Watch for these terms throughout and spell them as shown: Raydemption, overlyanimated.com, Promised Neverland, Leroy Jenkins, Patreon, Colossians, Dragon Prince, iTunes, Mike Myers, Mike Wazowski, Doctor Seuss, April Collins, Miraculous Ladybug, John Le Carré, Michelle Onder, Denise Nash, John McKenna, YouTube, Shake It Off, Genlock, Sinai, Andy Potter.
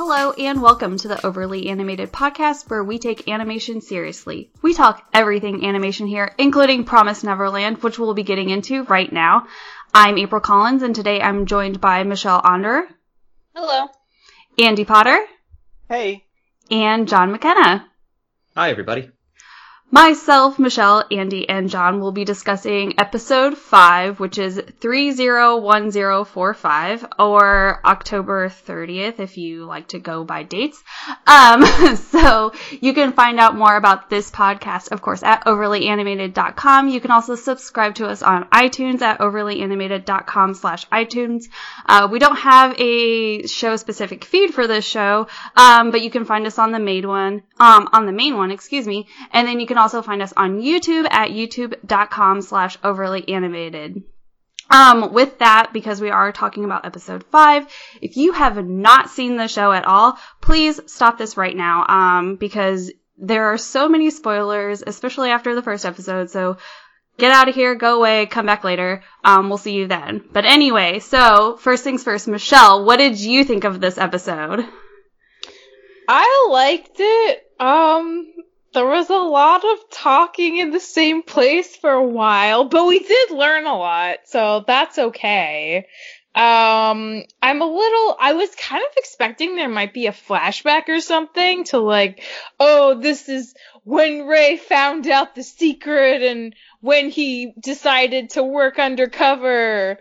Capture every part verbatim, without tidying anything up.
Hello and welcome to the Overly Animated podcast, where we take animation seriously. We talk everything animation here, including Promised Neverland, which we'll be getting into right now. I'm April Collins, and today I'm joined by Michelle Onder. Hello. Andy Potter. Hey. And John McKenna. Hi, everybody. Myself, Michelle, Andy, and John will be discussing episode five, which is three zero one zero four five, or October thirtieth, if you like to go by dates. Um, so you can find out more about this podcast, of course, at overly animated dot com. You can also subscribe to us on iTunes at overlyanimated.com slash iTunes. Uh, we don't have a show-specific feed for this show, um, but you can find us on the main one, um, on the main one, excuse me, and then you can also find us on YouTube at youtube.com slash overlyanimated. Um, with that, because we are talking about episode five, if you have not seen the show at all, please stop this right now, um, because there are so many spoilers, especially after the first episode, so get out of here, go away, come back later, um, we'll see you then. But anyway, so, first things first, Michelle, what did you think of this episode? I liked it. Um... There was a lot of talking in the same place for a while, but we did learn a lot, so that's okay. Um, I'm a little, I was kind of expecting there might be a flashback or something to like, oh, this is when Ray found out the secret and when he decided to work undercover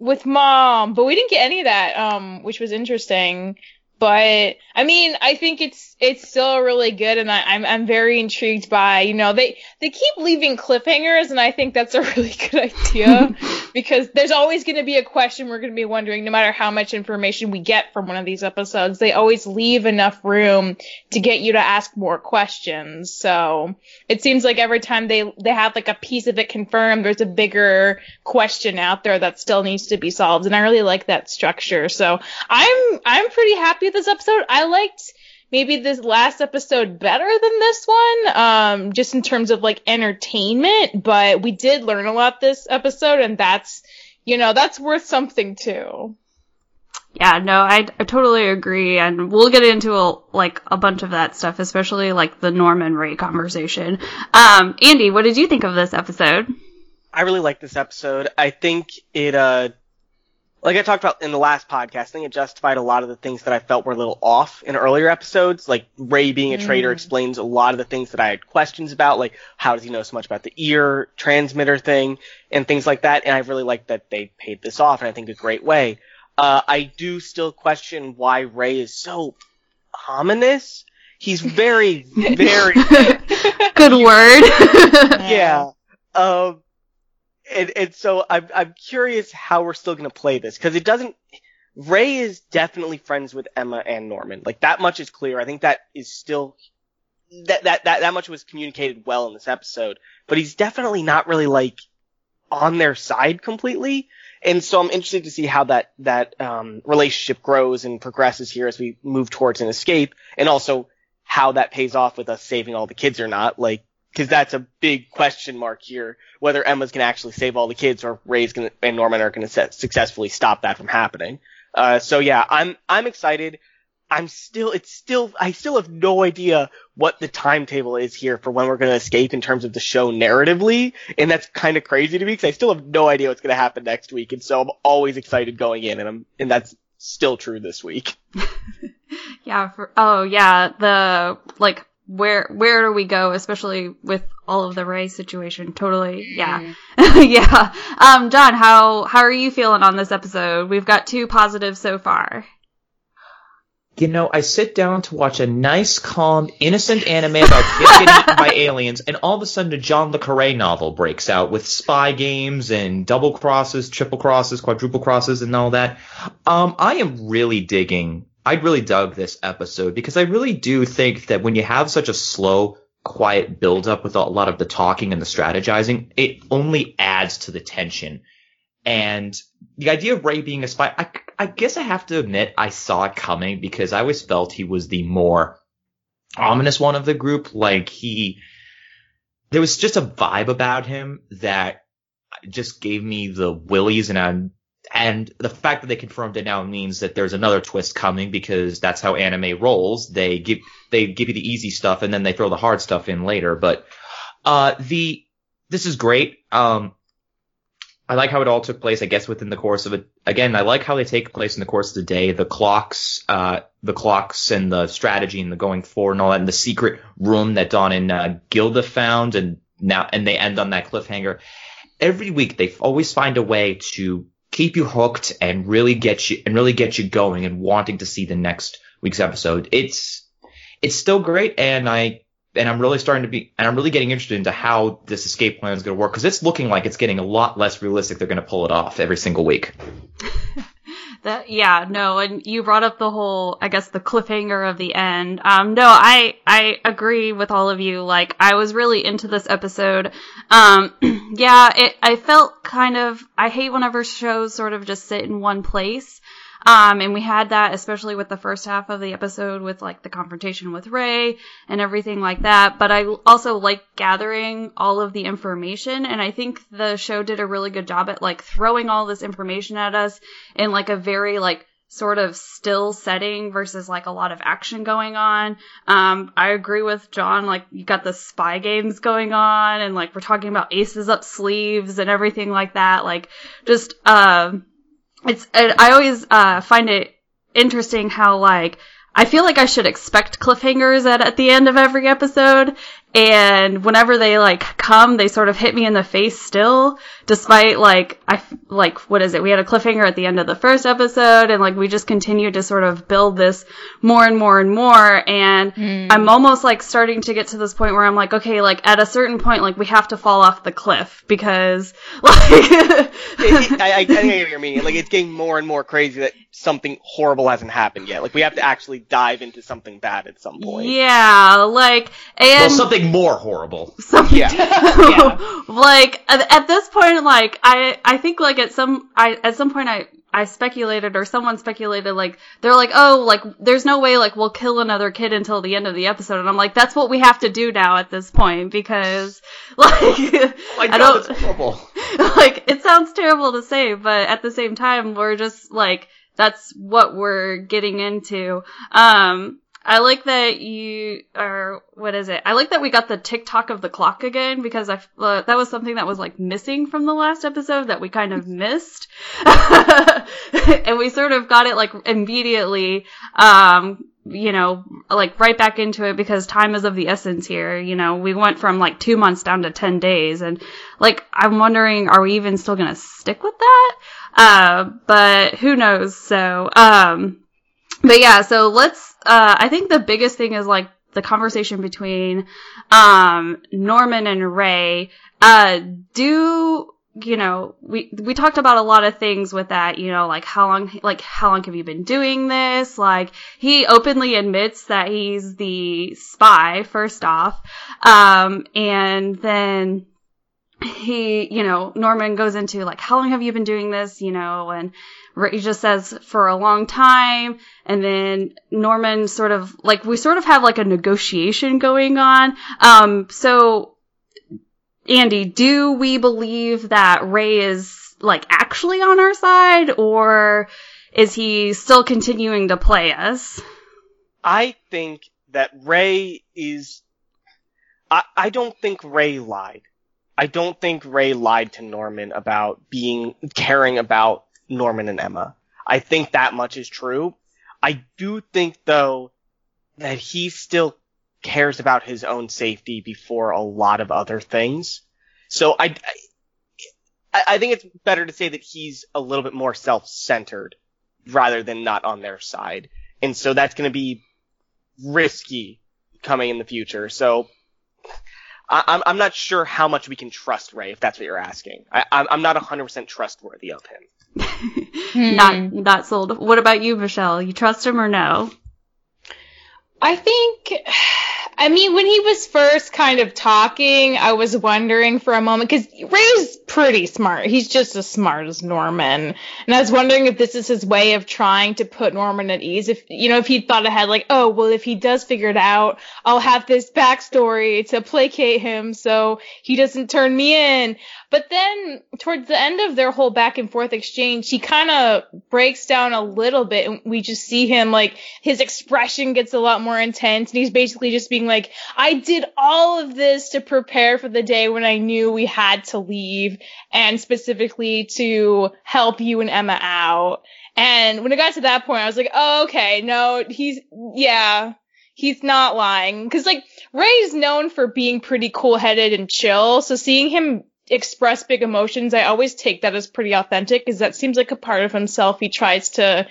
with Mom, but we didn't get any of that, um, which was interesting. But I mean, I think it's it's still really good, and I, I'm I'm very intrigued by, you know, they they keep leaving cliffhangers, and I think that's a really good idea because there's always going to be a question we're going to be wondering, no matter how much information we get from one of these episodes. They always leave enough room to get you to ask more questions. So it seems like every time they they have like a piece of it confirmed, there's a bigger question out there that still needs to be solved, and I really like that structure. So I'm I'm pretty happy this episode. I liked maybe this last episode better than this one, um, just in terms of like entertainment, but we did learn a lot this episode, and that's, you know, that's worth something too. Yeah, no, I, I totally agree, and we'll get into a, like a bunch of that stuff, especially like the Norman Ray conversation. Um, Andy, what did you think of this episode? I really liked this episode. I think it, uh, Like I talked about in the last podcast, I think it justified a lot of the things that I felt were a little off in earlier episodes. Like, Ray being a traitor mm. explains a lot of the things that I had questions about, like, how does he know so much about the ear transmitter thing, and things like that, and I really liked that they paid this off, and I think a great way. Uh, I do still question why Ray is so ominous. He's very, very... Good word. Yeah. Um... And, and so I'm, I'm curious how we're still going to play this, because it doesn't – Ray is definitely friends with Emma and Norman. Like, that much is clear. I think that is still that, – that, that, that much was communicated well in this episode. But he's definitely not really, like, on their side completely. And so I'm interested to see how that, that um, relationship grows and progresses here as we move towards an escape, and also how that pays off with us saving all the kids or not. Like, because that's a big question mark here, whether Emma's going to actually save all the kids or Ray's gonna, and Norman are going to se- successfully stop that from happening. Uh, so yeah, I'm I'm excited. I'm still it's still I still have no idea what the timetable is here for when we're going to escape in terms of the show narratively, and that's kind of crazy to me because I still have no idea what's going to happen next week, and so I'm always excited going in, and I'm and that's still true this week. yeah. For, oh yeah. The like. Where where do we go, especially with all of the Ray situation? Totally, yeah, yeah. Um, John, how how are you feeling on this episode? We've got two positives so far. You know, I sit down to watch a nice, calm, innocent anime about kids getting eaten by aliens, and all of a sudden, a John Le Carré novel breaks out with spy games and double crosses, triple crosses, quadruple crosses, and all that. Um, I am really digging. I really dug this episode because I really do think that when you have such a slow, quiet buildup with a lot of the talking and the strategizing, it only adds to the tension. And the idea of Ray being a spy, I, I guess I have to admit I saw it coming because I always felt he was the more ominous one of the group. Like he, there was just a vibe about him that just gave me the willies, and I'm, And the fact that they confirmed it now means that there's another twist coming, because that's how anime rolls. They give they give you the easy stuff and then they throw the hard stuff in later. But uh, the this is great. Um, I like how it all took place, I guess, within the course of a again, I like how they take place in the course of the day. The clocks, uh, the clocks and the strategy and the going forward and all that, and the secret room that Dawn and uh, Gilda found, and now and they end on that cliffhanger. Every week they always find a way to keep you hooked and really get you and really get you going and wanting to see the next week's episode. It's it's still great, and I and I'm really starting to be and I'm really getting interested into how this escape plan is going to work, because it's looking like it's getting a lot less realistic. They're going to pull it off every single week. That, yeah, no, and you brought up the whole, I guess, the cliffhanger of the end. Um, no, I, I agree with all of you. Like, I was really into this episode. Um, yeah, it, I felt kind of, I hate whenever shows sort of just sit in one place. Um, and we had that, especially with the first half of the episode with, like, the confrontation with Ray and everything like that. But I also like gathering all of the information, and I think the show did a really good job at, like, throwing all this information at us in, like, a very, like, sort of still setting versus, like, a lot of action going on. Um, I agree with John, like, you got the spy games going on, and, like, we're talking about aces up sleeves and everything like that. Like, just, um... Uh, It's, I always, uh, find it interesting how, like, I feel like I should expect cliffhangers at, at the end of every episode, and whenever they, like, come, they sort of hit me in the face still, despite, like, I, like, what is it? We had a cliffhanger at the end of the first episode, and, like, we just continue to sort of build this more and more and more, and mm. I'm almost, like, starting to get to this point where I'm like, okay, like, at a certain point, like, we have to fall off the cliff, because, like... I, I, I think I get what you're meaning. Like, it's getting more and more crazy that something horrible hasn't happened yet. Like, we have to actually dive into something bad at some point. Yeah, like, and well, something more horrible. Something yeah. yeah. Like at, at this point, like I, I think like at some, I at some point I, I speculated or someone speculated, like they're like, oh, like there's no way like we'll kill another kid until the end of the episode, and I'm like, that's what we have to do now at this point, because like oh my God, I don't that's horrible. Like it sounds terrible to say, but at the same time we're just like. That's what we're getting into. Um, I like that you, or what is it? I like that we got the tick-tock of the clock again, because I, uh, that was something that was, like, missing from the last episode that we kind of missed. And we sort of got it, like, immediately, um, you know, like, right back into it, because time is of the essence here. You know, we went from, like, two months down to ten days. And, like, I'm wondering, are we even still going to stick with that? Uh, but who knows? So, um, but yeah, so let's, uh, I think the biggest thing is like the conversation between, um, Norman and Ray. Uh, do, you know, we, we talked about a lot of things with that, you know, like how long, like how long have you been doing this? Like he openly admits that he's the spy first off. Um, and then, he, you know, Norman goes into, like, how long have you been doing this, you know, and he just says, for a long time, and then Norman sort of, like, we sort of have, like, a negotiation going on, um, so, Andy, do we believe that Ray is, like, actually on our side, or is he still continuing to play us? I think that Ray is, I, I don't think Ray lied. I don't think Ray lied to Norman about being caring about Norman and Emma. I think that much is true. I do think, though, that he still cares about his own safety before a lot of other things. So I, I, I think it's better to say that he's a little bit more self-centered rather than not on their side. And so that's going to be risky coming in the future. So... I'm I'm not sure how much we can trust Ray, if that's what you're asking. I, I'm not one hundred percent trustworthy of him. hmm. Not not sold. What about you, Michelle? You trust him or no? I think, I mean, when he was first kind of talking, I was wondering for a moment, because Ray's pretty smart. He's just as smart as Norman. And I was wondering if this is his way of trying to put Norman at ease. If, you know, if he thought ahead, like, oh, well, if he does figure it out, I'll have this backstory to placate him so he doesn't turn me in. But then towards the end of their whole back and forth exchange, he kind of breaks down a little bit, and we just see him, like, his expression gets a lot more intense, and he's basically just being like, I did all of this to prepare for the day when I knew we had to leave, and specifically to help you and Emma out. And when it got to that point, I was like, oh, okay, no, he's, yeah, he's not lying. Because, like, Ray's known for being pretty cool-headed and chill, so seeing him express big emotions, I always take that as pretty authentic, because that seems like a part of himself he tries to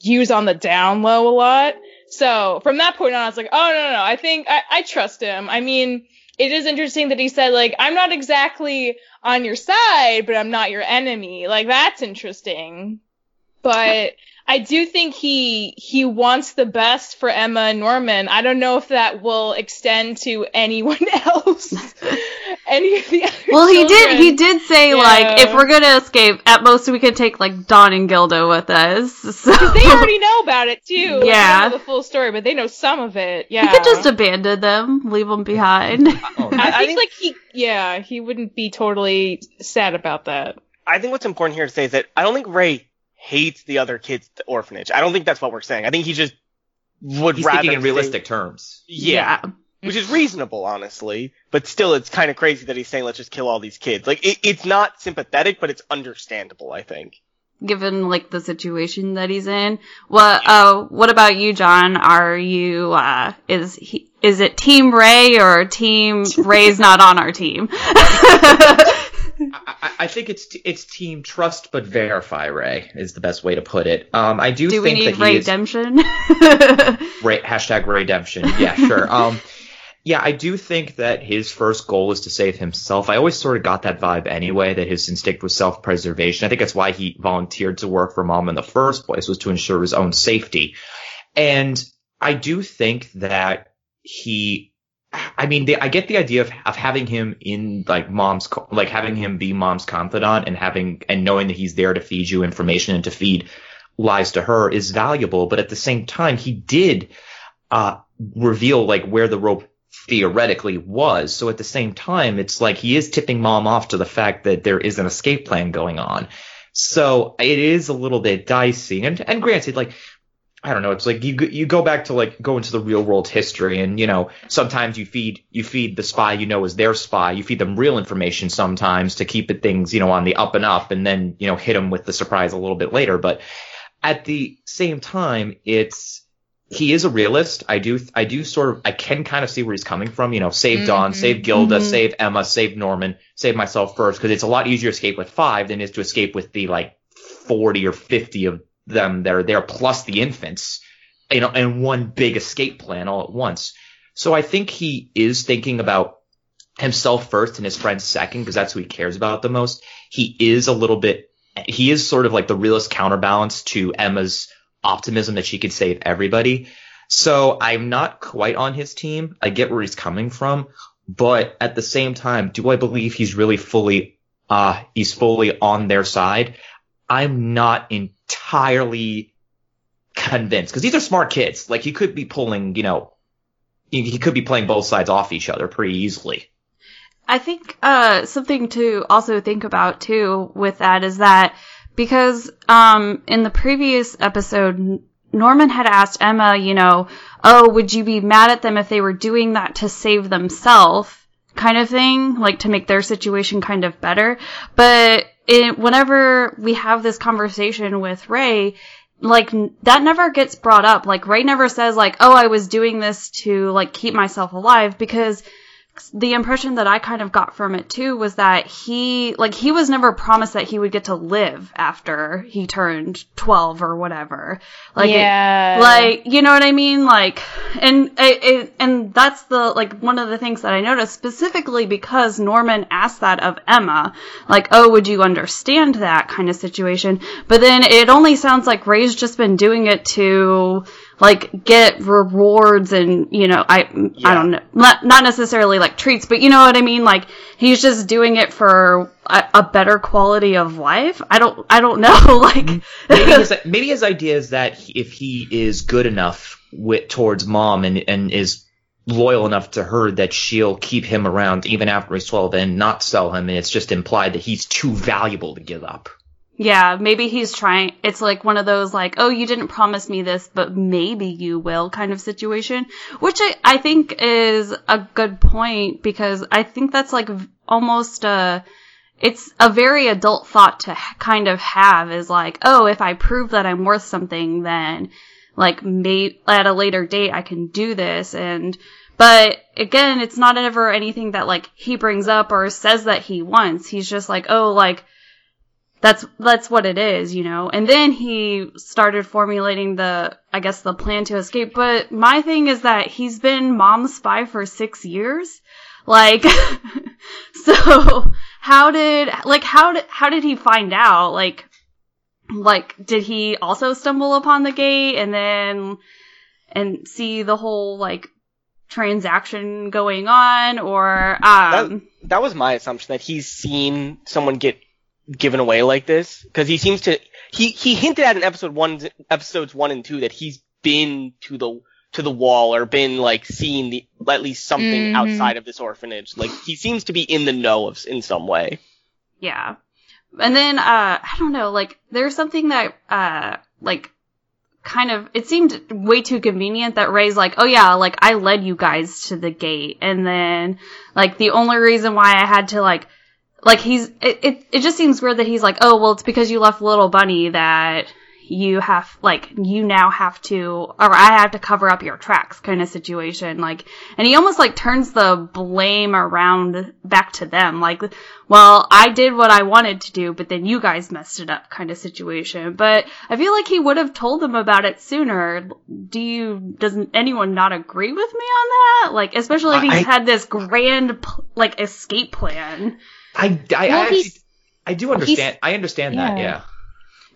use on the down low a lot. So from that point on, I was like, oh, no, no, no. I think I, I trust him. I mean, it is interesting that he said, like, I'm not exactly on your side, but I'm not your enemy. Like, that's interesting. But I do think he he wants the best for Emma and Norman. I don't know if that will extend to anyone else. Any of the other Well, he children. did he did say, yeah. like, if we're going to escape, at most we could take, like, Dawn and Gilda with us. So. Because they already know about it, too. Yeah. They don't know the full story, but they know some of it. Yeah. He could just abandon them, leave them behind. Oh, I, I think, like, he, yeah, he wouldn't be totally sad about that. I think what's important here to say is that I don't think Ray hates the other kids at the orphanage. I don't think that's what we're saying. I think he just would He's rather speaking in realistic say, terms. Yeah, yeah. Which is reasonable, honestly. But still, it's kind of crazy that he's saying, let's just kill all these kids. Like, it, it's not sympathetic, but it's understandable, I think. Given, like, the situation that he's in. Well, uh, what about you, John? Are you, uh, is he, is it Team Ray or Team Ray's not on our team? I, I think it's t- it's team trust but verify Ray is the best way to put it. Um, I do, do think that Ray he is. Do we need Raydemption? Ray, hashtag Raydemption. Yeah, sure. Um, yeah, I do think that his first goal is to save himself. I always sort of got that vibe anyway, that his instinct was self-preservation. I think that's why he volunteered to work for Mom in the first place, was to ensure his own safety. And I do think that he. I mean, they, I get the idea of, of having him in, like, Mom's, like, having him be Mom's confidant and having, and knowing that he's there to feed you information and to feed lies to her is valuable. But at the same time, he did, uh, reveal, like, where the rope theoretically was. So at the same time, it's like he is tipping Mom off to the fact that there is an escape plan going on. So it is a little bit dicey. And, and granted, like, I don't know. It's like you you go back to, like, go into the real world history, and, you know, sometimes you feed you feed the spy, you know, is their spy. You feed them real information sometimes to keep it things, you know, on the up and up, and then, you know, hit them with the surprise a little bit later. But at the same time, it's he is a realist. I do I do sort of I can kind of see where he's coming from. You know, save mm-hmm. Dawn, save Gilda, mm-hmm. save Emma, save Norman, save myself first, because it's a lot easier to escape with five than it is to escape with the, like, forty or fifty of them they're there plus the infants, you know, and one big escape plan all at once. So I think he is thinking about himself first and his friends second, because that's who he cares about the most. He is a little bit he is sort of like the realist counterbalance to Emma's optimism that she could save everybody. So I'm not quite on his team. I get where he's coming from, but at the same time, do I believe he's really fully uh he's fully on their side? I'm not entirely convinced, because these are smart kids. Like, he could be pulling, you know, he could be playing both sides off each other pretty easily. I think uh, something to also think about, too, with that is that because um, in the previous episode, Norman had asked Emma, you know, oh, would you be mad at them if they were doing that to save themselves, kind of thing, like to make their situation kind of better. But It, whenever we have this conversation with Ray, like, that never gets brought up. Like, Ray never says, like, oh, I was doing this to, like, keep myself alive, because the impression that I kind of got from it, too, was that he, like, he was never promised that he would get to live after he turned twelve or whatever. Like, yeah. It, like, you know what I mean? Like, and, it, it, and that's the, like, one of the things that I noticed specifically because Norman asked that of Emma, like, oh, would you understand that kind of situation? But then it only sounds like Ray's just been doing it to, like get rewards and, you know, I yeah. I don't know, not, not necessarily like treats, but you know what I mean? Like he's just doing it for a, a better quality of life. I don't, I don't know. Like maybe, his, maybe his idea is that if he is good enough with towards mom and, and is loyal enough to her, that she'll keep him around even after he's twelve and not sell him. And it's just implied that he's too valuable to give up. Yeah, maybe he's trying, it's like one of those like, oh, you didn't promise me this, but maybe you will kind of situation, which I, I think is a good point, because I think that's like almost a, it's a very adult thought to kind of have, is like, oh, if I prove that I'm worth something, then like may, at a later date I can do this. And but again, it's not ever anything that like he brings up or says that he wants. He's just like, oh, like, That's that's what it is, you know. And then he started formulating the, I guess, the plan to escape. But my thing is that he's been mom's spy for six years. Like, so how did, like, how did, how did he find out? Like, like, did he also stumble upon the gate and then, and see the whole, like, transaction going on? Or, um. That, that was my assumption, that he's seen someone get given away like this, because he seems to he he hinted at in episode one episodes one and two that he's been to the to the wall or been like seeing the at least something mm-hmm. outside of this orphanage. Like he seems to be in the know of in some way. Yeah. And then uh I don't know, like there's something that uh like kind of, it seemed way too convenient that Ray's like, oh yeah, like I led you guys to the gate, and then like the only reason why I had to like Like, he's, it, it, it just seems weird that he's like, oh, well, it's because you left Little Bunny that you have, like, you now have to, or I have to cover up your tracks kind of situation. Like, and he almost, like, turns the blame around back to them. Like, well, I did what I wanted to do, but then you guys messed it up kind of situation. But I feel like he would have told them about it sooner. Do you, doesn't anyone not agree with me on that? Like, especially if he's I, had this grand, like, escape plan. I, I, well, I, actually, I do understand. I understand yeah. that, yeah.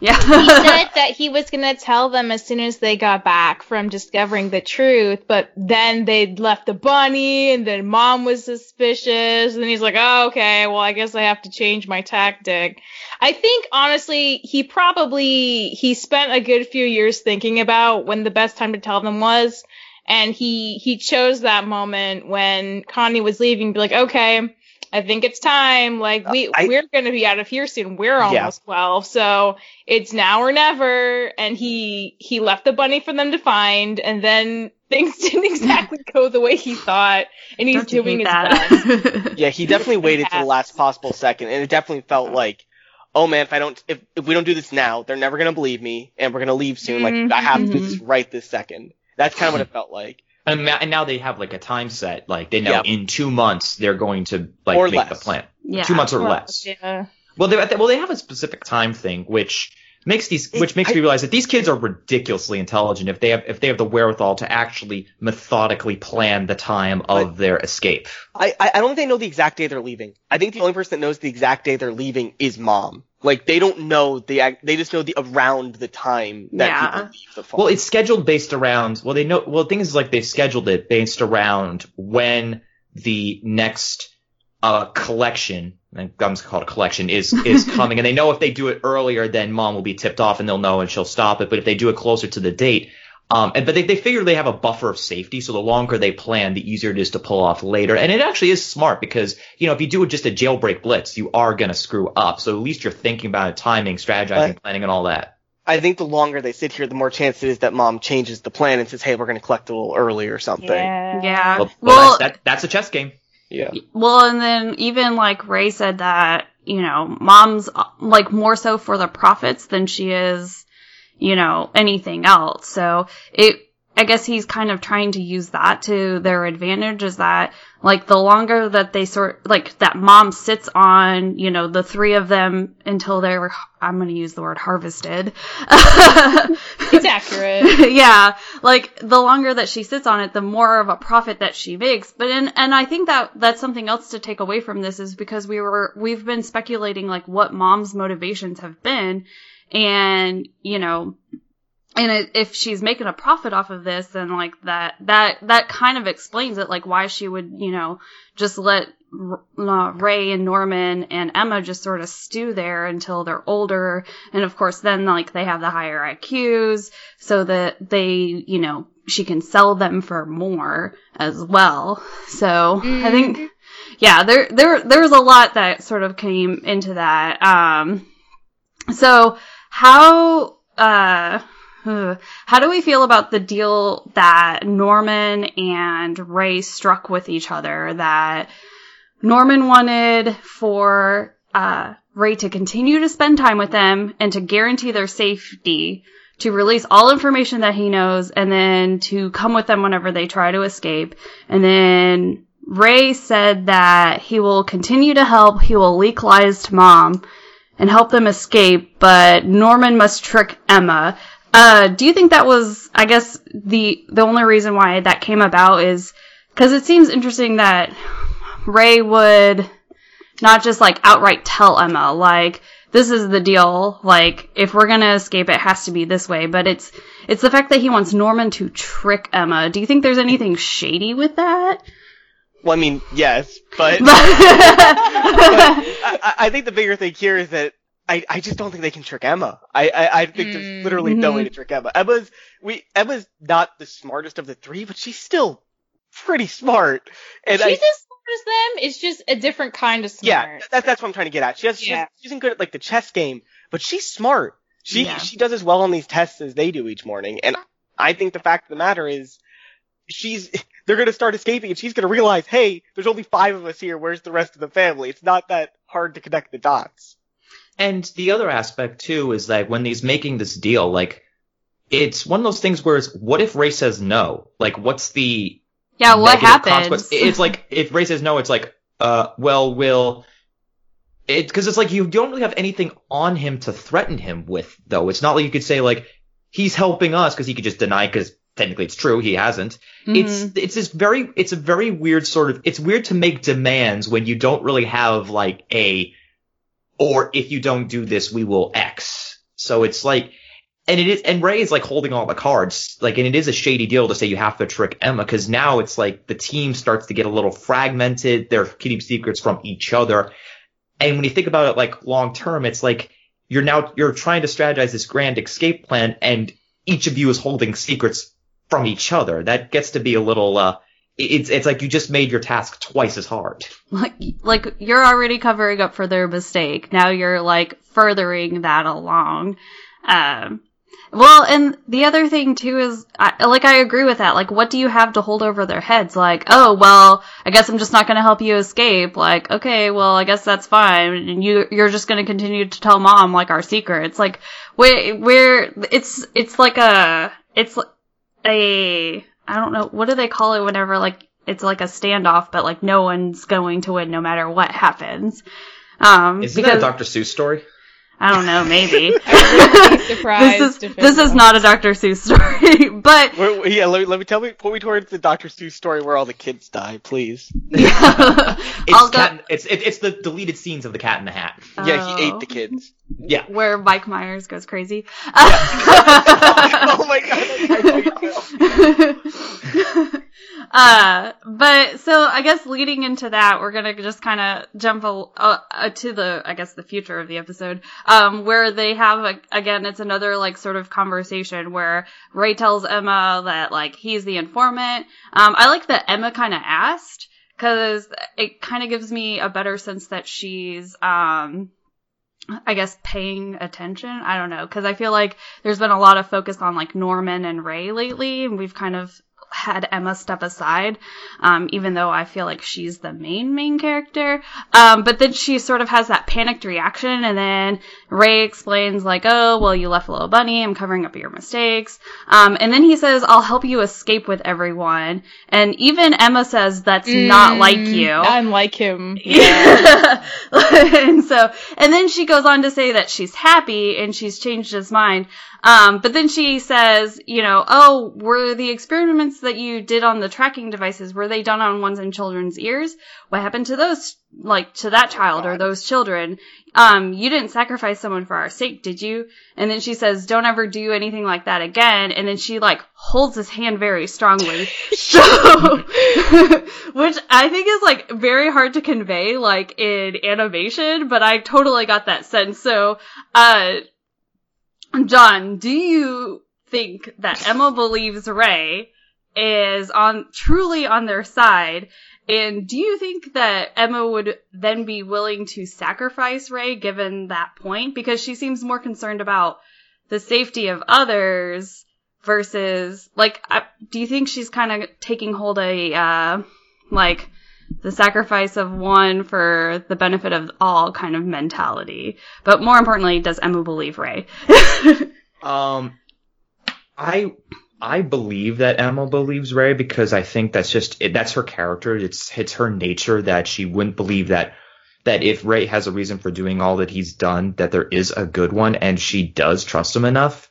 Yeah. He said that he was going to tell them as soon as they got back from discovering the truth, but then they'd left the bunny, and then mom was suspicious, and he's like, oh, okay, well, I guess I have to change my tactic. I think, honestly, he probably, he spent a good few years thinking about when the best time to tell them was, and he, he chose that moment when Connie was leaving, be like, okay, I think it's time. Like, we, I, we're going to be out of here soon. We're almost yeah. twelve. So it's now or never. And he, he left the bunny for them to find. And then things didn't exactly go the way he thought. And he's Don't doing his that. best. Yeah, he definitely waited to the last possible second. And it definitely felt like, oh man, if I don't, if, if we don't do this now, they're never going to believe me. And we're going to leave soon. Like, mm-hmm. I have to do this right this second. That's kind of what it felt like. And now they have, like, a time set. Like, they know yep. in two months they're going to, like, or make less. the plan. Yeah. Two months or well, less. Yeah. Well, they well they have a specific time thing, which makes these which makes I, me realize that these kids are ridiculously intelligent if they have if they have the wherewithal to actually methodically plan the time of their escape. I, I don't think they know the exact day they're leaving. I think the only person that knows the exact day they're leaving is mom. Like, they don't know the, they just know the, around the time that yeah. people leave the farm. Well, it's scheduled based around, well, they know, well, the thing is, like, they scheduled it based around when the next, uh, collection, I'm going to call it a collection, is, is coming. And they know if they do it earlier, then mom will be tipped off and they'll know and she'll stop it. But if they do it closer to the date, um, and, but they, they figure they have a buffer of safety. So the longer they plan, the easier it is to pull off later. And it actually is smart because, you know, if you do just a jailbreak blitz, you are going to screw up. So at least you're thinking about it, timing, strategizing, but planning, and all that. I think the longer they sit here, the more chance it is that mom changes the plan and says, hey, we're going to collect a little early or something. Yeah. yeah. Well, well, well that's, that, that's a chess game. Yeah. Well, and then even like Ray said that, you know, mom's like more so for the profits than she is, you know, anything else. So it, I guess he's kind of trying to use that to their advantage, is that like the longer that they sort, like that mom sits on, you know, the three of them until they're, I'm going to use the word harvested. It's accurate. Yeah. Like the longer that she sits on it, the more of a profit that she makes. But and and I think that that's something else to take away from this, is because we were, we've been speculating like what mom's motivations have been. And, you know, And if she's making a profit off of this, then, like, that, that, that kind of explains it, like, why she would, you know, just let uh, Ray and Norman and Emma just sort of stew there until they're older. And, of course, then, like, they have the higher I Qs so that they, you know, she can sell them for more as well. So, mm-hmm. I think, yeah, there, there, there's a lot that sort of came into that. Um, so, how, uh... How do we feel about the deal that Norman and Ray struck with each other, that Norman wanted for uh, Ray to continue to spend time with them and to guarantee their safety, to release all information that he knows, and then to come with them whenever they try to escape? And then Ray said that he will continue to help, he will leak lies to Mom and help them escape, but Norman must trick Emma. Uh, do you think that was, I guess, the, the only reason why that came about is, because it seems interesting that Ray would not just, like, outright tell Emma, like, this is the deal, like, if we're gonna escape, it has to be this way, but it's, it's the fact that he wants Norman to trick Emma. Do you think there's anything shady with that? Well, I mean, yes, but, but I, I think the bigger thing here is that I, I just don't think they can trick Emma. I, I, I think there's mm-hmm. literally no way to trick Emma. Emma's, we, Emma's not the smartest of the three, but she's still pretty smart. And she's I, as smart as them. It's just a different kind of smart. Yeah, that's, that's what I'm trying to get at. She has, yeah. She isn't good at, like, the chess game, but she's smart. She, yeah. she does as well on these tests as they do each morning. And I think the fact of the matter is, she's, they're going to start escaping and she's going to realize, hey, there's only five of us here. Where's the rest of the family? It's not that hard to connect the dots. And the other aspect, too, is that when he's making this deal, like, it's one of those things where it's, what if Ray says no? Like, what's the yeah, what happens? Consequence? It's like, if Ray says no, it's like, uh, well, we'll... Because it, it's like, you don't really have anything on him to threaten him with, though. It's not like you could say, like, he's helping us, because he could just deny, because technically it's true, he hasn't. Mm-hmm. It's it's this very... It's a very weird sort of... It's weird to make demands when you don't really have, like, a... Or if you don't do this, we will X. So it's like, and it is, and Ray is like holding all the cards, like, and it is a shady deal to say you have to trick Emma, because now it's like the team starts to get a little fragmented. They're keeping secrets from each other, and when you think about it, like, long term, it's like you're now you're trying to strategize this grand escape plan, and each of you is holding secrets from each other. That gets to be a little. Uh, It's it's like you just made your task twice as hard. Like, like you're already covering up for their mistake. Now you're, like, furthering that along. Um, well, and the other thing, too, is, I, like, I agree with that. Like, what do you have to hold over their heads? Like, oh, well, I guess I'm just not going to help you escape. Like, okay, well, I guess that's fine. And you, you're just going to continue to tell Mom, like, our secrets. Like, we're, we're it's, it's like a, it's a... I don't know, what do they call it whenever, like, it's like a standoff, but, like, no one's going to win no matter what happens. Um, Isn't because, that a Doctor Seuss story? I don't know, maybe. I would be surprised. This is, this is not a Doctor Seuss story, but... We're, yeah, let me, let me tell me, point me towards the Doctor Seuss story where all the kids die, please. it's, cat, go- it's, it, it's the deleted scenes of the Cat in the Hat. Oh. Yeah, he ate the kids. Yeah. Where Mike Myers goes crazy. Yeah. Oh my god. uh, but so I guess leading into that, we're gonna just kind of jump a, uh, uh, to the, I guess, the future of the episode, um, where they have a, again, it's another, like, sort of conversation where Ray tells Emma that, like, he's the informant. Um, I like that Emma kind of asked, because it kind of gives me a better sense that she's, um. I guess, paying attention. I don't know. Because I feel like there's been a lot of focus on, like, Norman and Ray lately, and we've kind of had Emma step aside, um, even though I feel like she's the main, main character. Um, but then she sort of has that panicked reaction, and then Ray explains, like, oh, well, you left a little bunny, I'm covering up your mistakes. Um, and then he says, I'll help you escape with everyone. And even Emma says, that's mm, not like you. I'm like him. Yeah. And so, and then she goes on to say that she's happy, and she's changed his mind. Um, but then she says, you know, oh, were the experiments things that you did on the tracking devices, were they done on ones in children's ears? What happened to those, like, to that child or those children? Um, you didn't sacrifice someone for our sake, did you? And then she says, don't ever do anything like that again. And then she, like, holds his hand very strongly. So, which I think is, like, very hard to convey, like, in animation, but I totally got that sense. So, uh, John, do you think that Emma believes Ray is on truly on their side, and do you think that Emma would then be willing to sacrifice Ray given that point, because she seems more concerned about the safety of others versus, like, I, do you think she's kind of taking hold of uh like the sacrifice of one for the benefit of all kind of mentality? But more importantly, does Emma believe Ray? um I I believe that Emma believes Ray, because I think that's just it, that's her character. It's it's her nature that she wouldn't believe that that if Ray has a reason for doing all that he's done, that there is a good one, and she does trust him enough.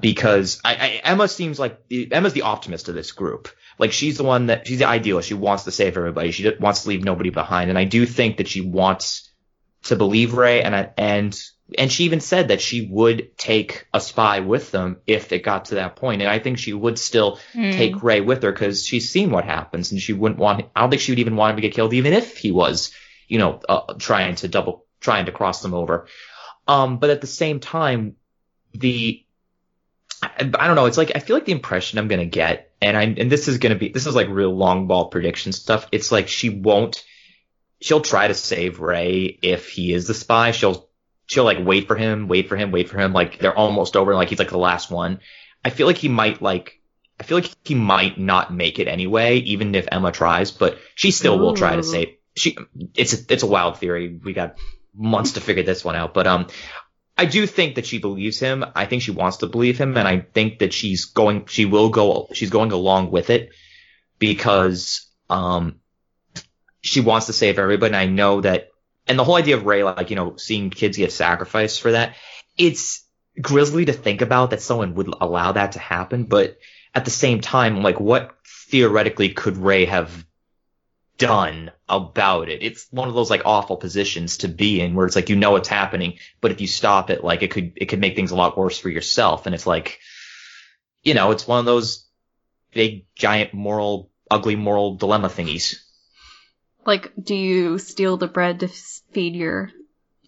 Because I, I Emma seems like Emma's the optimist of this group. Like, she's the one that she's the idealist. She wants to save everybody. She wants to leave nobody behind. And I do think that she wants to believe Ray, and I, and. And she even said that she would take a spy with them if it got to that point. And I think she would still mm. take Ray with her, because she's seen what happens, and she wouldn't want – I don't think she would even want him to get killed, even if he was, you know, uh, trying to double – trying to cross them over. Um, but at the same time, the – I don't know. It's like – I feel like the impression I'm going to get, and I and this is going to be – this is like real long ball prediction stuff. It's like she won't – she'll try to save Ray if he is the spy. She'll – She'll, like, wait for him, wait for him, wait for him. Like, they're almost over. Like, he's, like, the last one. I feel like he might, like... I feel like he might not make it anyway, even if Emma tries. But she still Ooh. will try to save... She, it's, a, it's a wild theory. We got months to figure this one out. But um, I do think that she believes him. I think she wants to believe him. And I think that she's going... She will go... She's going along with it because um, she wants to save everybody. And I know that... And the whole idea of Ray, like, you know, seeing kids get sacrificed for that, it's grisly to think about that someone would allow that to happen. But at the same time, like, what theoretically could Ray have done about it? It's one of those, like, awful positions to be in where it's like, you know, it's happening, but if you stop it, like, it could, it could make things a lot worse for yourself. And it's like, you know, it's one of those big, giant moral, ugly moral dilemma thingies. Like, do you steal the bread to feed your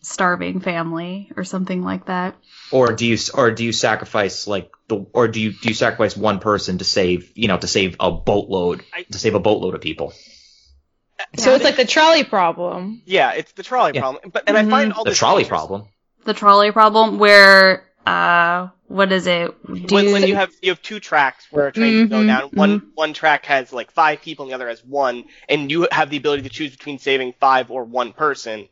starving family or something like that? Or do you, or do you sacrifice like the, or do you do you sacrifice one person to save, you know, to save a boatload, to save a boatload of people? So yeah. It's like the trolley problem. Yeah, it's the trolley yeah. problem. But and mm-hmm. I find all the this trolley problem. The trolley problem, where uh, what is it? Do when, you... when you have you have two tracks where a train mm-hmm, can go down, mm-hmm. one one track has like five people and the other has one, and you have the ability to choose between saving five or one person.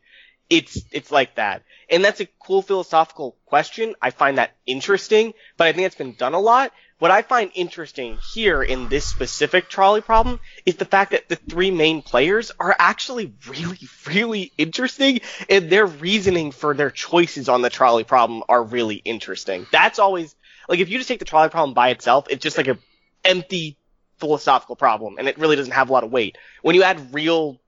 It's it's like that, and that's a cool philosophical question. I find that interesting, but I think it's been done a lot. What I find interesting here in this specific trolley problem is the fact that the three main players are actually really, really interesting, and their reasoning for their choices on the trolley problem are really interesting. That's always like, if you just take the trolley problem by itself, it's just like a empty philosophical problem, and it really doesn't have a lot of weight. When you add real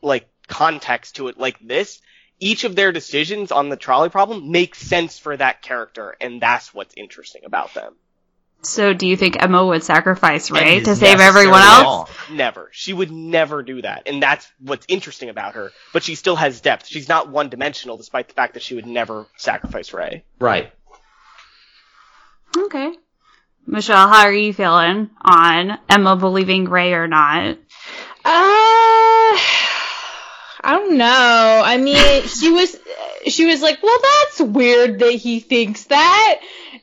like context to it, like this. Each of their decisions on the trolley problem makes sense for that character, and that's what's interesting about them. So do you think Emma would sacrifice Ray to save everyone else? Never. She would never do that, and that's what's interesting about her. But she still has depth. She's not one-dimensional, despite the fact that she would never sacrifice Ray. Right. Okay. Michelle, how are you feeling on Emma believing Ray or not? Uh... I don't know. I mean, she was, she was like, well, that's weird that he thinks that.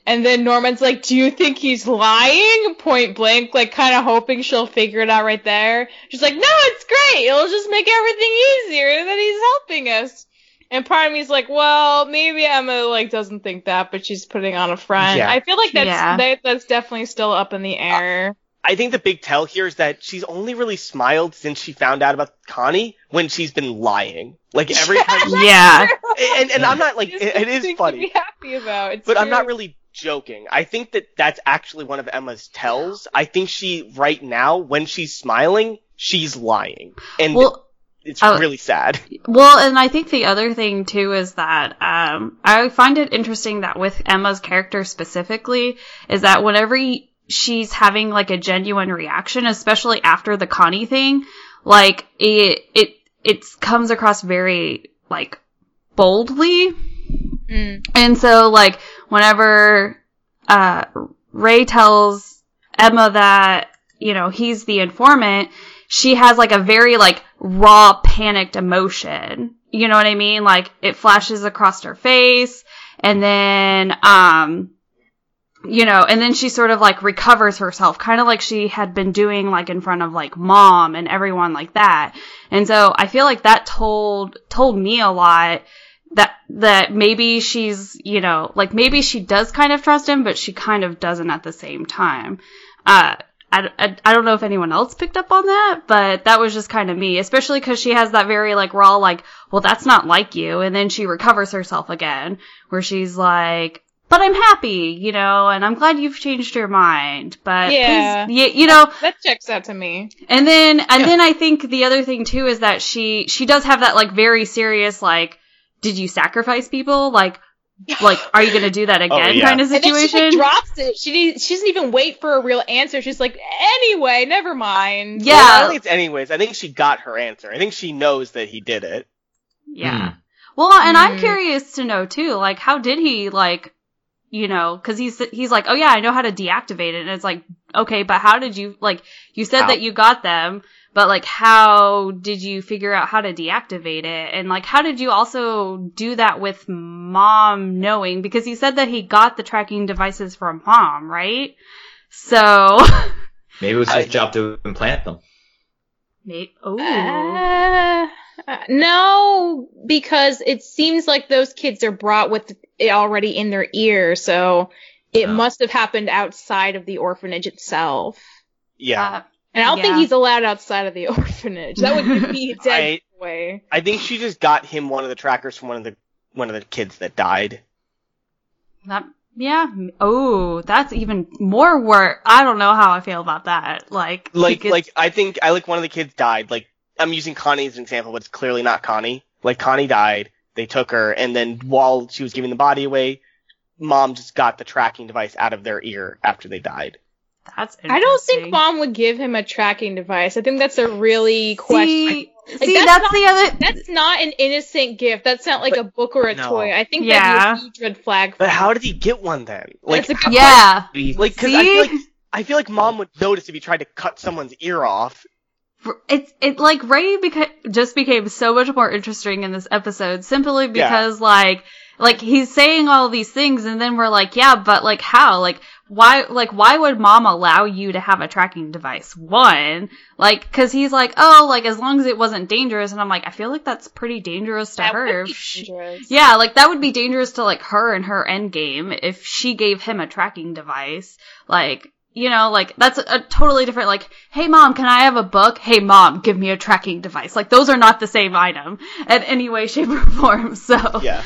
And then Norman's like, do you think he's lying? Point blank, like kind of hoping she'll figure it out right there. She's like, no, it's great. It'll just make everything easier that he's helping us. And part of me's like, well, maybe Emma like doesn't think that, but she's putting on a front. Yeah. I feel like that's, yeah. that, that's definitely still up in the air. Uh- I think the big tell here is that she's only really smiled since she found out about Connie when she's been lying. Like every time. Yeah. And, and I'm not like, it, it is funny. To be happy about. It's but true. I'm not really joking. I think that that's actually one of Emma's tells. I think she, right now, when she's smiling, she's lying. And well, it's uh, really sad. Well, and I think the other thing, too, is that um, I find it interesting that with Emma's character specifically, is that whenever he, she's having, like, a genuine reaction, especially after the Connie thing, like, it it it comes across very, like, boldly. Mm. And so, like, whenever uh, Ray tells Emma that, you know, he's the informant, she has, like, a very, like, raw, panicked emotion. You know what I mean? Like, it flashes across her face, and then, um, you know, and then she sort of, like, recovers herself, kind of like she had been doing, like, in front of, like, Mom and everyone like that. And so I feel like that told told me a lot. That that maybe she's, you know, like, maybe she does kind of trust him, but she kind of doesn't at the same time. Uh, I, I, I don't know if anyone else picked up on that, but that was just kind of me, especially because she has that very, like, raw, like, well, that's not like you, and then she recovers herself again, where she's like, but I'm happy, you know, and I'm glad you've changed your mind, but yeah, please, you, you know. That, that checks out to me. And then, and yeah. then I think the other thing, too, is that she, she does have that, like, very serious, like, did you sacrifice people? Like, like, are you going to do that again? Oh, yeah. Kind of situation. And then she like, drops it. She didn't, she doesn't even wait for a real answer. She's like, anyway, never mind. Yeah. Well, I don't think it's anyways. I think she got her answer. I think she knows that he did it. Yeah. Mm. Well, and mm. I'm curious to know too, like, how did he, like, you know, cause he's, he's like, oh yeah, I know how to deactivate it. And it's like, okay, but how did you, like, you said how? that you got them. But, like, how did you figure out how to deactivate it? And, like, how did you also do that with Mom knowing? Because he said that he got the tracking devices from Mom, right? So... Maybe it was his job to implant them. Maybe, oh. Uh, uh, no, because it seems like those kids are brought with it already in their ear. So it oh. must have happened outside of the orphanage itself. Yeah. Uh, And I don't yeah. think he's allowed outside of the orphanage. That would be a dead I, way. I think she just got him one of the trackers from one of the one of the kids that died. That yeah. Oh, that's even more work. I don't know how I feel about that. Like like gets... like I think I like one of the kids died. Like I'm using Connie as an example, but it's clearly not Connie. Like Connie died, they took her, and then while she was giving the body away, Mom just got the tracking device out of their ear after they died. That's I don't think Mom would give him a tracking device. I think that's a really question. See, like, see that's, that's not, the other. That's not an innocent gift. That's not like but, a book or a no. toy. I think yeah. that's a huge red flag. But how did he get one then? Like, that's a good yeah, question. Like, because I feel like I feel like Mom would notice if he tried to cut someone's ear off. It's it like Ray beca- just became so much more interesting in this episode simply because yeah. like like he's saying all these things and then we're like yeah, but like how like. Why, like, why would Mom allow you to have a tracking device? One, like, cause he's like, oh, like, as long as it wasn't dangerous. And I'm like, I feel like that's pretty dangerous to that her. Would be dangerous. Yeah, like, that would be dangerous to, like, her and her end game if she gave him a tracking device. Like, you know, like, that's a, a totally different, like, hey, Mom, can I have a book? Hey, Mom, give me a tracking device. Like, those are not the same item in any way, shape, or form, so. Yeah.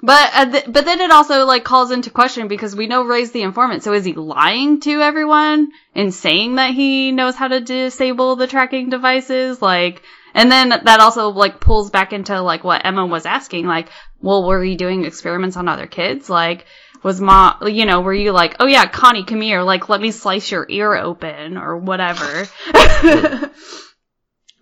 But uh, th- but then it also, like, calls into question because we know Ray's the informant, so is he lying to everyone and saying that he knows how to disable the tracking devices? Like, and then that also, like, pulls back into, like, what Emma was asking, like, well, were you doing experiments on other kids? Like, was Mom, you know, were you like, oh yeah, Connie, come here, like, let me slice your ear open or whatever.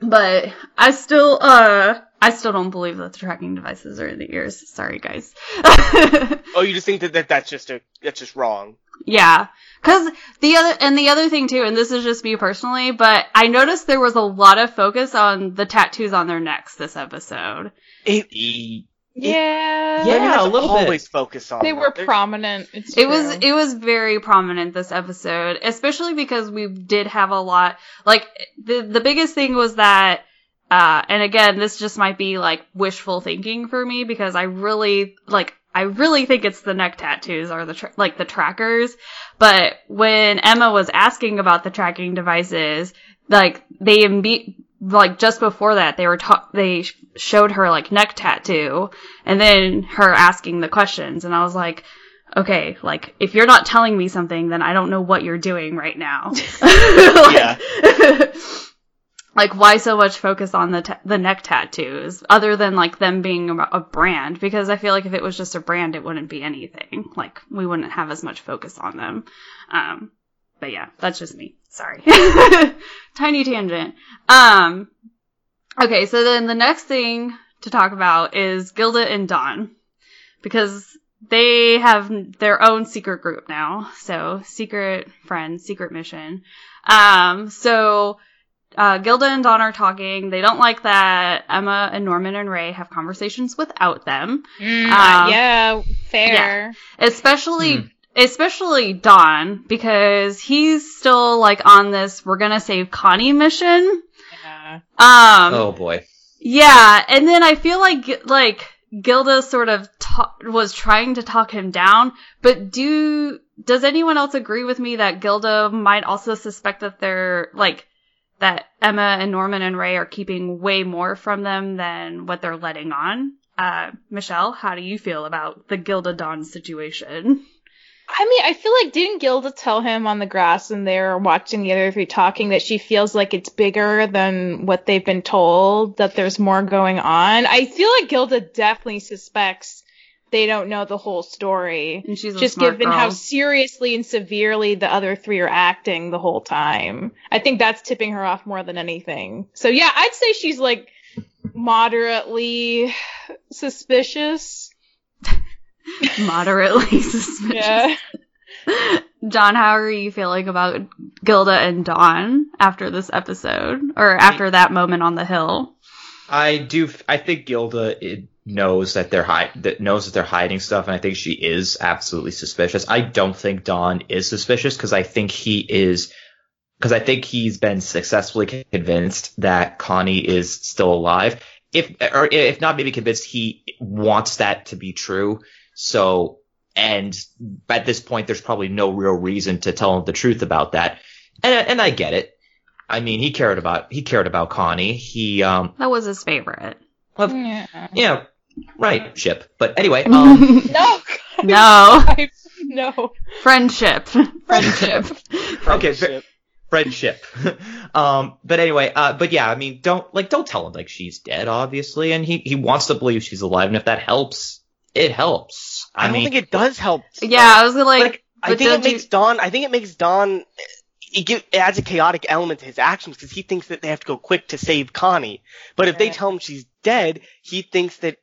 But I still, uh... I still don't believe that the tracking devices are in the ears. Sorry, guys. Oh, you just think that, that that's just a that's just wrong. Yeah, because the other and the other thing too, and this is just me personally, but I noticed there was a lot of focus on the tattoos on their necks this episode. It, it, yeah, it, yeah, yeah, a little always bit. Focus on. They were that. Prominent. It's it true. was it was very prominent this episode, especially because we did have a lot. Like the the biggest thing was that. Uh, and again, this just might be, like, wishful thinking for me, because I really, like, I really think it's the neck tattoos or the, tra- like, the trackers, but when Emma was asking about the tracking devices, like, they, imbe- like, just before that, they were ta- they sh- showed her, like, neck tattoo, and then her asking the questions, and I was like, okay, like, if you're not telling me something, then I don't know what you're doing right now. like, yeah. Like, why so much focus on the t- the neck tattoos, other than, like, them being a, a brand? Because I feel like if it was just a brand, it wouldn't be anything. Like, we wouldn't have as much focus on them. Um, but, yeah, that's just me. Sorry. Tiny tangent. Um, okay, so then the next thing to talk about is Gilda and Dawn. Because they have their own secret group now. So, secret friend, secret mission. Um, so... Uh, Gilda and Dawn are talking. They don't like that Emma and Norman and Ray have conversations without them. Mm, um, yeah, fair. Yeah. Especially, mm. especially Dawn, because he's still, like, on this we're gonna save Connie mission. Yeah. Um, oh, boy. Yeah, and then I feel like, like, Gilda sort of ta- was trying to talk him down, but do, does anyone else agree with me that Gilda might also suspect that they're, like, that Emma and Norman and Ray are keeping way more from them than what they're letting on? Uh, Michelle, how do you feel about the Gilda Dawn situation? I mean, I feel like, didn't Gilda tell him on the grass and they're watching the other three talking that she feels like it's bigger than what they've been told, that there's more going on? I feel like Gilda definitely suspects they don't know the whole story. And she's just given girl. How seriously and severely the other three are acting the whole time. I think that's tipping her off more than anything. So yeah, I'd say she's like moderately suspicious. Moderately suspicious. Yeah. John, how are you feeling about Gilda and Dawn after this episode, or after that moment on the hill? I do. I think Gilda it, knows that they're hi- that knows that they're hiding stuff, and I think she is absolutely suspicious. I don't think Dawn is suspicious because I think he is, because I think he's been successfully convinced that Connie is still alive. If or if not, maybe convinced, he wants that to be true. So, and at this point, there's probably no real reason to tell him the truth about that. And and I get it. I mean, he cared about he cared about Connie. He um that was his favorite. Well, yeah. yeah, right. Ship, but anyway. Um, no, no, I, no. Friendship, friendship. friendship. Okay, fr- friendship. um, but anyway, uh, but yeah, I mean, don't like, don't tell him like she's dead, obviously, and he he wants to believe she's alive, and if that helps, it helps. I, I don't mean, think it does help. Yeah, like, I was gonna, like, like I think it makes you... Dawn. I think it makes Dawn. It, give, it adds a chaotic element to his actions because he thinks that they have to go quick to save Connie. But if they tell him she's dead, he thinks that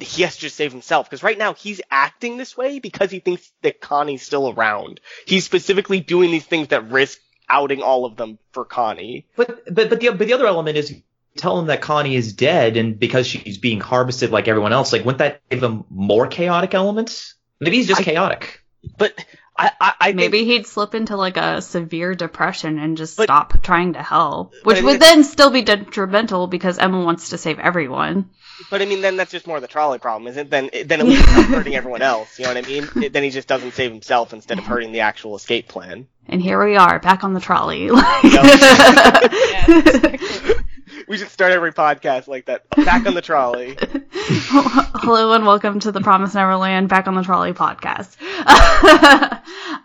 he has to just save himself. Because right now he's acting this way because he thinks that Connie's still around. He's specifically doing these things that risk outing all of them for Connie. But but but the but the other element is tell him that Connie is dead, and because she's being harvested like everyone else, like, wouldn't that give him more chaotic elements? Maybe he's just I, chaotic. But. I, I, I Maybe think, he'd slip into, like, a severe depression and just but, stop trying to help, which would then still be detrimental because Emma wants to save everyone. But, I mean, then that's just more of the trolley problem, isn't it? Then, then at least he's not hurting everyone else, you know what I mean? It, then he just doesn't save himself instead of hurting the actual escape plan. And here we are, back on the trolley. Like... Yep. We should start every podcast like that. Back on the trolley. Hello and welcome to the Promised Neverland Back on the Trolley podcast.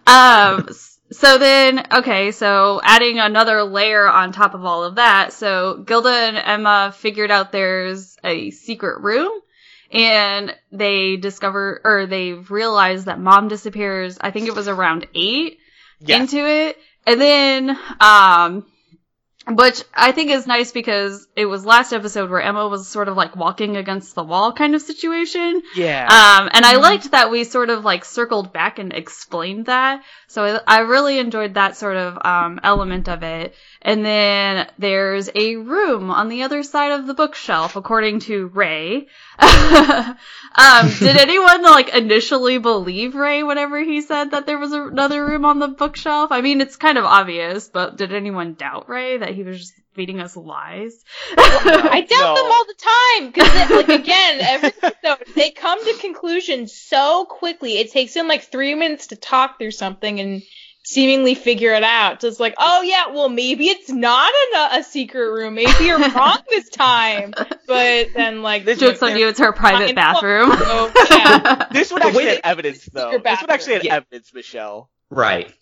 um, so then, okay, so adding another layer on top of all of that. So Gilda and Emma figured out there's a secret room, and they discover, or they've realized that Mom disappears, I think it was around eight, yeah. into it. And then, um... which I think is nice because it was last episode where Emma was sort of like walking against the wall kind of situation. Yeah. Um, and I liked that we sort of like circled back and explained that. So I, I really enjoyed that sort of, um, element of it. And then there's a room on the other side of the bookshelf, according to Ray. um, did anyone like initially believe Ray whenever he said that there was a- another room on the bookshelf? I mean, it's kind of obvious, but did anyone doubt Ray that he was just feeding us lies? I doubt no. them all the time because, like, again, every episode they come to conclusions so quickly. It takes them like three minutes to talk through something, and seemingly figure it out. So it's like, oh yeah, well maybe it's not a, a secret room. Maybe you're wrong this time. But then like the joke's on you. It's her private bathroom. So, yeah. This would actually have evidence though. This would actually have yeah. evidence, Michelle. Right.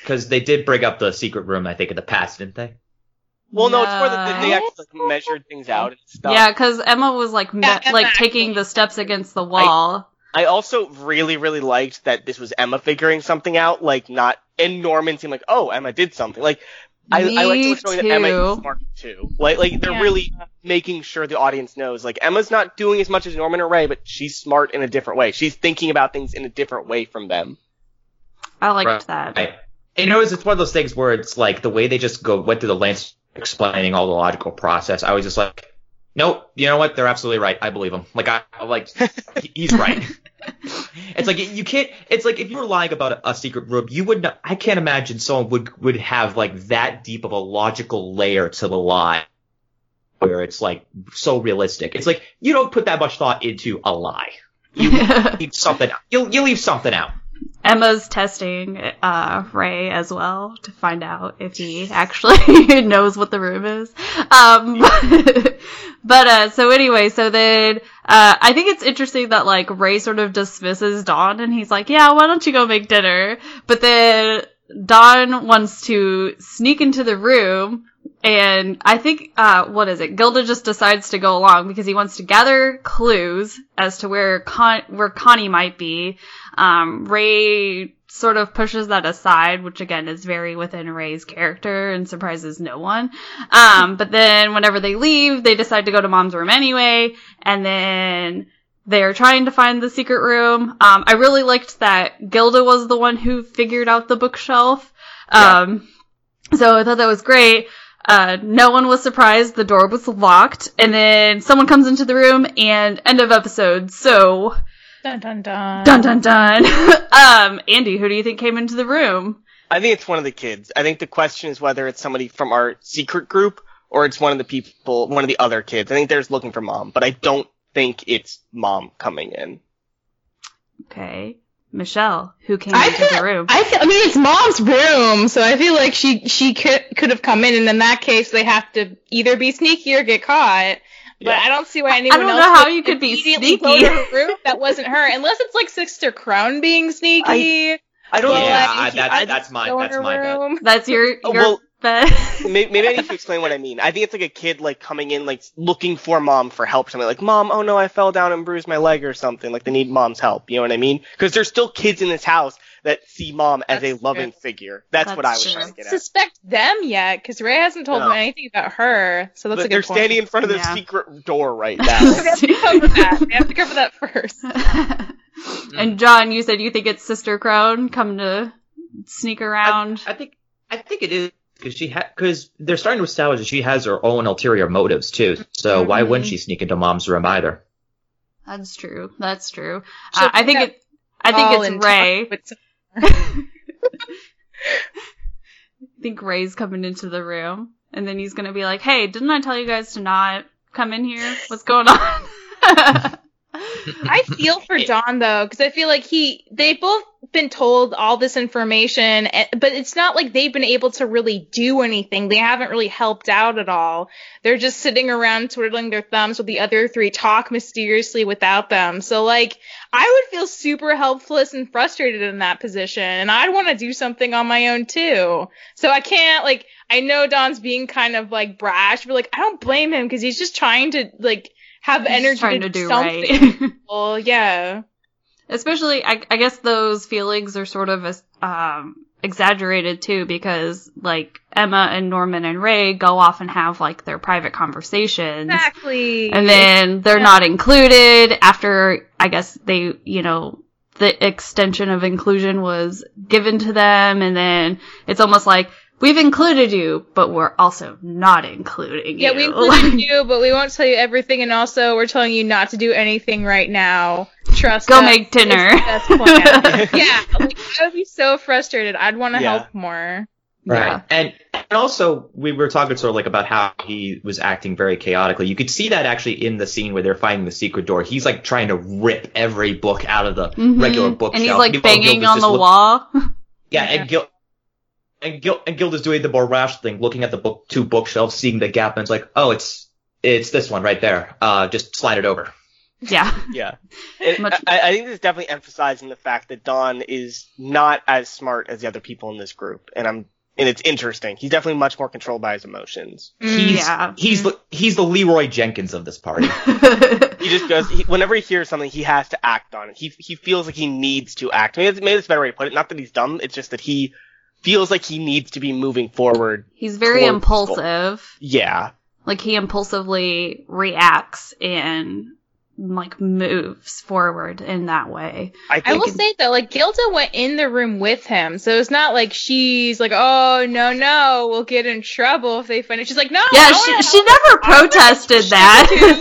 Because they did break up the secret room, I think, in the past, didn't they? Well, no, it's more that they actually like, measured things out and stuff. Yeah, because Emma was like me- yeah, Emma like taking the steps against the wall. I, I also really, really liked that this was Emma figuring something out, like not, and Norman seemed like, oh, Emma did something. Like, I, I like to show that Emma is smart too. Like, like they're yeah. really making sure the audience knows, like Emma's not doing as much as Norman or Ray, but she's smart in a different way. She's thinking about things in a different way from them. I liked right. that. Right. You know, it's one of those things where it's like the way they just go went through the lens. Explaining all the logical process, I was just like, nope, you know what? They're absolutely right. I believe him. Like, I like he's right. It's like you can't. It's like if you were lying about a, a secret room, you would not. I can't imagine someone would would have like that deep of a logical layer to the lie, where it's like so realistic. It's like you don't put that much thought into a lie. You leave something. You you leave something out. Emma's testing uh, Ray as well to find out if he actually knows what the room is. Um, but but uh, so anyway, so then uh, I think it's interesting that like Ray sort of dismisses Dawn and he's like, yeah, why don't you go make dinner? But then Dawn wants to sneak into the room. And I think, uh, what is it? Gilda just decides to go along because he wants to gather clues as to where Con- where Connie might be. Um, Ray sort of pushes that aside, which again is very within Ray's character and surprises no one. Um, but then whenever they leave, they decide to go to Mom's room anyway. And then they're trying to find the secret room. Um, I really liked that Gilda was the one who figured out the bookshelf. Um, yeah. So I thought that was great. Uh, no one was surprised. The door was locked. And then someone comes into the room and end of episode. So. Dun, dun, dun. Dun, dun, dun. um, Andy, who do you think came into the room? I think it's one of the kids. I think the question is whether it's somebody from our secret group or it's one of the people, one of the other kids. I think they're just looking for Mom, but I don't think it's Mom coming in. Okay. Michelle, who came I into feel, the room. I, feel, I mean, it's Mom's room, so I feel like she she could could have come in, and in that case, they have to either be sneaky or get caught. But yeah. I don't see why anyone else. I don't know else how you could be sneaky. Her room. That wasn't her, unless it's like Sister Crown being sneaky. I, I don't. Well, yeah, I, that, I, that's my that's my bet. That's your. your oh, well, bet. maybe, maybe I need to explain what I mean. I think it's like a kid like coming in, like looking for Mom for help. Something like, Mom, oh no, I fell down and bruised my leg or something. Like they need Mom's help. You know what I mean? Because there's still kids in this house that see Mom as that's a loving true. figure. That's, that's what I was true. trying to get at. Suspect them yet, because Ray hasn't told no. me anything about her. So that's but a good they're point. They're standing in front of the yeah. secret door right now. We have to cover that. We have to cover that first. And John, you said you think it's Sister Crown come to sneak around. I, I think I think it is because she ha- cause they're starting to establish that she has her own ulterior motives too. So mm-hmm. why wouldn't she sneak into Mom's room either? That's true. That's true. Uh, I think it. I think it's Ray. I think Ray's coming into the room, and then he's gonna be like, "Hey, didn't I tell you guys to not come in here? What's going on?" I feel for John though, because I feel like he they've both been told all this information, but it's not like they've been able to really do anything. They haven't really helped out at all. They're just sitting around twiddling their thumbs while the other three talk mysteriously without them. So like I would feel super helpless and frustrated in that position, and I'd want to do something on my own too. So I can't like I know Don's being kind of like brash, but like I don't blame him because he's just trying to like have He's energy trying to, to do something. Right. Well, yeah. Especially, I, I guess those feelings are sort of um, exaggerated too, because like Emma and Norman and Ray go off and have like their private conversations. Exactly. And then they're yeah. not included after, I guess they, you know, the extension of inclusion was given to them. And then it's almost like, we've included you, but we're also not including yeah, you. Yeah, we included you, but we won't tell you everything, and also we're telling you not to do anything right now. Trust Go us. Go make dinner. It's the best plan. Yeah, like, I would be so frustrated. I'd want to yeah. help more. Right, yeah. and and also we were talking sort of like about how he was acting very chaotically. You could see that actually in the scene where they're finding the secret door. He's like trying to rip every book out of the mm-hmm. regular bookshelf, and he's like banging on the wall. Look- yeah, yeah, and Gil. And Gil and Gilda's doing the more rational thing, looking at the book two bookshelves, seeing the gap, and it's like, oh, it's it's this one right there. Uh, just slide it over. Yeah. Yeah. It, Much- I, I think this is definitely emphasizing the fact that Don is not as smart as the other people in this group, and I'm. And it's interesting. He's definitely much more controlled by his emotions. He's, yeah. He's the, he's the Leroy Jenkins of this party. He just goes, he, whenever he hears something, he has to act on it. He he feels like he needs to act. I mean, maybe that's a better way to put it. Not that he's dumb. It's just that he feels like he needs to be moving forward. He's very impulsive. People. Yeah. Like, he impulsively reacts and, like, moves forward in that way. I, I will it, say, though, like, Gilda went in the room with him, so it's not like she's like, oh, no, no, we'll get in trouble if they find it. She's like, no, yeah, she, wanna, she never protested that.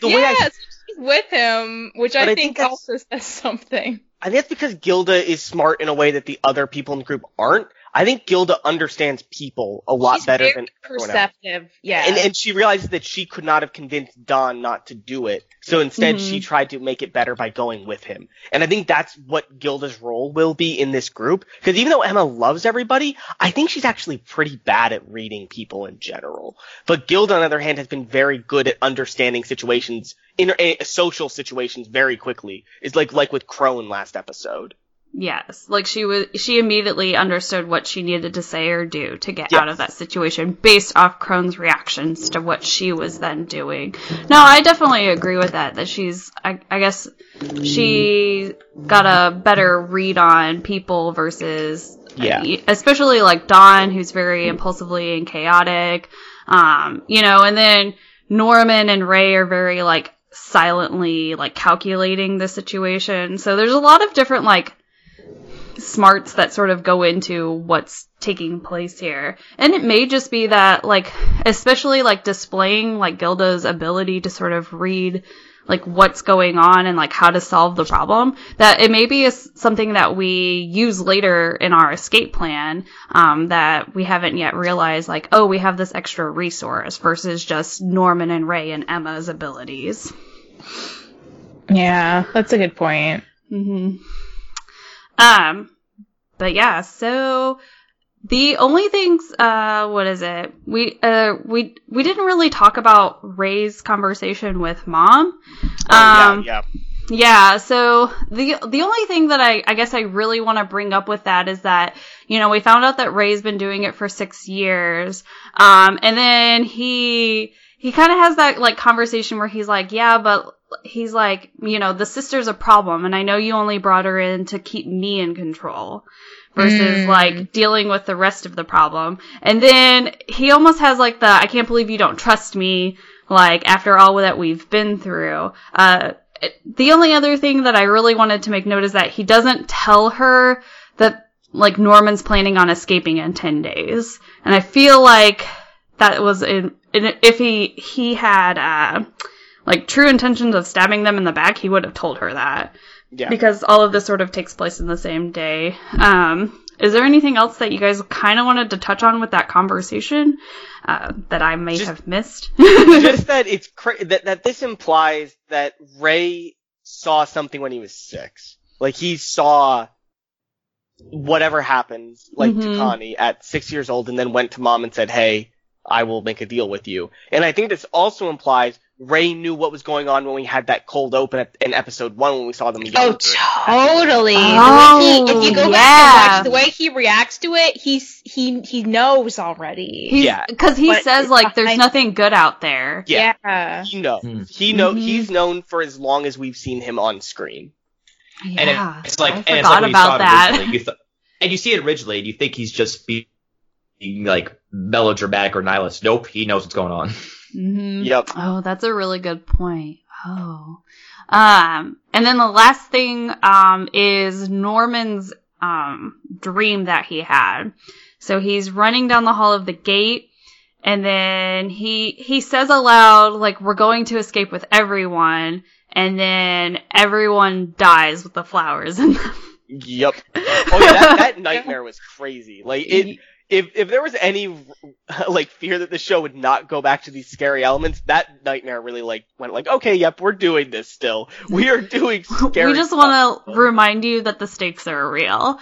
the yeah, way I, so she's with him, which I think, I think also says something. I think it's because Gilda is smart in a way that the other people in the group aren't. I think Gilda understands people a lot she's better very than everyone perceptive, else. Yeah. And, and she realizes that she could not have convinced Don not to do it. So instead, mm-hmm. she tried to make it better by going with him. And I think that's what Gilda's role will be in this group. Because even though Emma loves everybody, I think she's actually pretty bad at reading people in general. But Gilda, on the other hand, has been very good at understanding situations, inter- uh, social situations very quickly. It's like, like with Crone last episode. Yes, like she was, she immediately understood what she needed to say or do to get yes. out of that situation based off Crone's reactions to what she was then doing. No, I definitely agree with that, that she's, I, I guess, she got a better read on people versus, yeah. especially like Dawn, who's very impulsively and chaotic, um, you know, and then Norman and Ray are very, like, silently, like, calculating the situation. So there's a lot of different, like, smarts that sort of go into what's taking place here. And it may just be that, like, especially, like, displaying, like, Gilda's ability to sort of read, like, what's going on and, like, how to solve the problem, that it may be a, something that we use later in our escape plan, um, that we haven't yet realized, like, oh, we have this extra resource versus just Norman and Ray and Emma's abilities. Yeah, that's a good point. Mm-hmm. Um, but yeah, so the only things, uh, what is it? We, uh, we, we didn't really talk about Ray's conversation with Mom. Oh, um, yeah, yeah. Yeah, so the, the only thing that I, I guess I really want to bring up with that is that, you know, we found out that Ray's been doing it for six years. Um, and then he, he kind of has that, like, conversation where he's like, yeah, but, he's like, you know, the sister's a problem, and I know you only brought her in to keep me in control versus, mm. like, dealing with the rest of the problem. And then he almost has, like, the, I can't believe you don't trust me, like, after all that we've been through. Uh, the only other thing that I really wanted to make note is that he doesn't tell her that, like, Norman's planning on escaping in ten days. And I feel like that was, in, in if he, he had, uh... like, true intentions of stabbing them in the back, he would have told her that. Yeah. Because all of this sort of takes place in the same day. Um, is there anything else that you guys kind of wanted to touch on with that conversation uh, that I may just, have missed? Just that it's cra- that, that this implies that Ray saw something when he was six. Like, he saw whatever happened, like, mm-hmm. to Connie at six years old, and then went to Mom and said, hey, I will make a deal with you. And I think this also implies Ray knew what was going on when we had that cold open in episode one when we saw them. Oh, totally. Oh, the way he, if you go yeah. back and watch the way he reacts to it, he's he he knows already. He's, yeah, because he but says like, "There's I, nothing good out there." Yeah, yeah. he knows. Mm. He know mm-hmm. he's known for as long as we've seen him on screen. Yeah, and it, it's like I and forgot it's like about that. You th- and you see it originally, and you think he's just being like melodramatic or nihilist. Nope, he knows what's going on. Mm-hmm. Yep. Oh, that's a really good point. Oh. Um, and then the last thing, um, is Norman's, um, dream that he had. So he's running down the hall of the gate, and then he, he says aloud, like, we're going to escape with everyone, and then everyone dies with the flowers in them. Yep. Oh yeah, that, that nightmare was crazy. Like, it, if if there was any like fear that the show would not go back to these scary elements, that nightmare really like went like, okay, yep, we're doing this still. We are doing scary. We just want to remind you that the stakes are real.